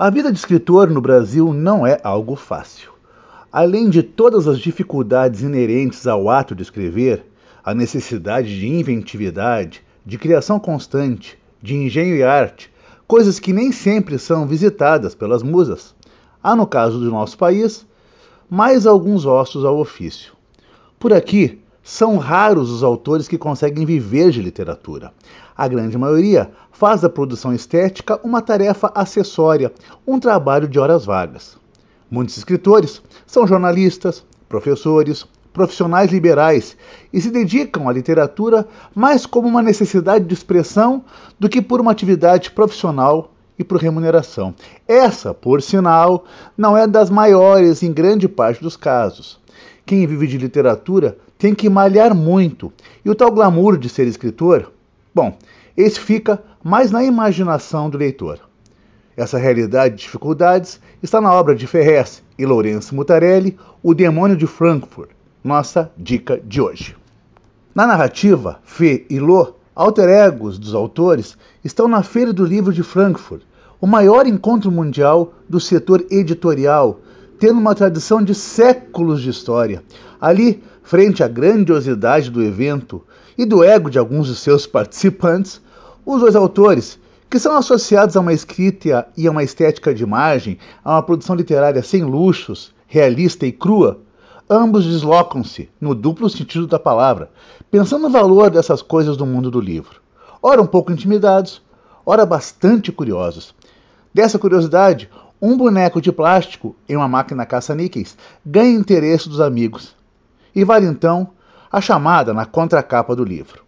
A vida de escritor no Brasil não é algo fácil. Além de todas as dificuldades inerentes ao ato de escrever, a necessidade de inventividade, de criação constante, de engenho e arte, coisas que nem sempre são visitadas pelas musas, há no caso do nosso país, mais alguns ossos ao ofício. Por aqui, são raros os autores que conseguem viver de literatura. A grande maioria faz da produção estética uma tarefa acessória, um trabalho de horas vagas. Muitos escritores são jornalistas, professores, profissionais liberais e se dedicam à literatura mais como uma necessidade de expressão do que por uma atividade profissional e por remuneração. Essa, por sinal, não é das maiores em grande parte dos casos. Quem vive de literatura tem que malhar muito, e o tal glamour de ser escritor, bom, esse fica mais na imaginação do leitor. Essa realidade de dificuldades está na obra de Ferréz e Lourenço Mutarelli, O Demônio de Frankfurt, nossa dica de hoje. Na narrativa, Fê e Lô, alter egos dos autores, estão na Feira do Livro de Frankfurt, o maior encontro mundial do setor editorial, tendo uma tradição de séculos de história. Ali, frente à grandiosidade do evento e do ego de alguns de seus participantes, os dois autores, que são associados a uma escrita e a uma estética de imagem, a uma produção literária sem luxos, realista e crua, ambos deslocam-se, no duplo sentido da palavra, pensando no valor dessas coisas do mundo do livro. Ora um pouco intimidados, ora bastante curiosos. Dessa curiosidade, um boneco de plástico em uma máquina caça-níqueis ganha interesse dos amigos e vale então a chamada na contracapa do livro.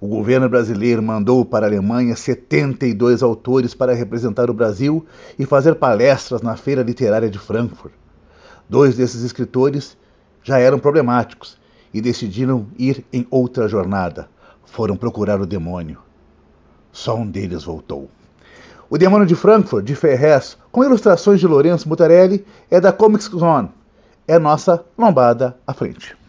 O governo brasileiro mandou para a Alemanha 72 autores para representar o Brasil e fazer palestras na Feira Literária de Frankfurt. Dois desses escritores já eram problemáticos e decidiram ir em outra jornada. Foram procurar o demônio. Só um deles voltou. O Demônio de Frankfurt, de Ferréz, com ilustrações de Lourenço Mutarelli, é da Comics Zone. É nossa lombada à frente.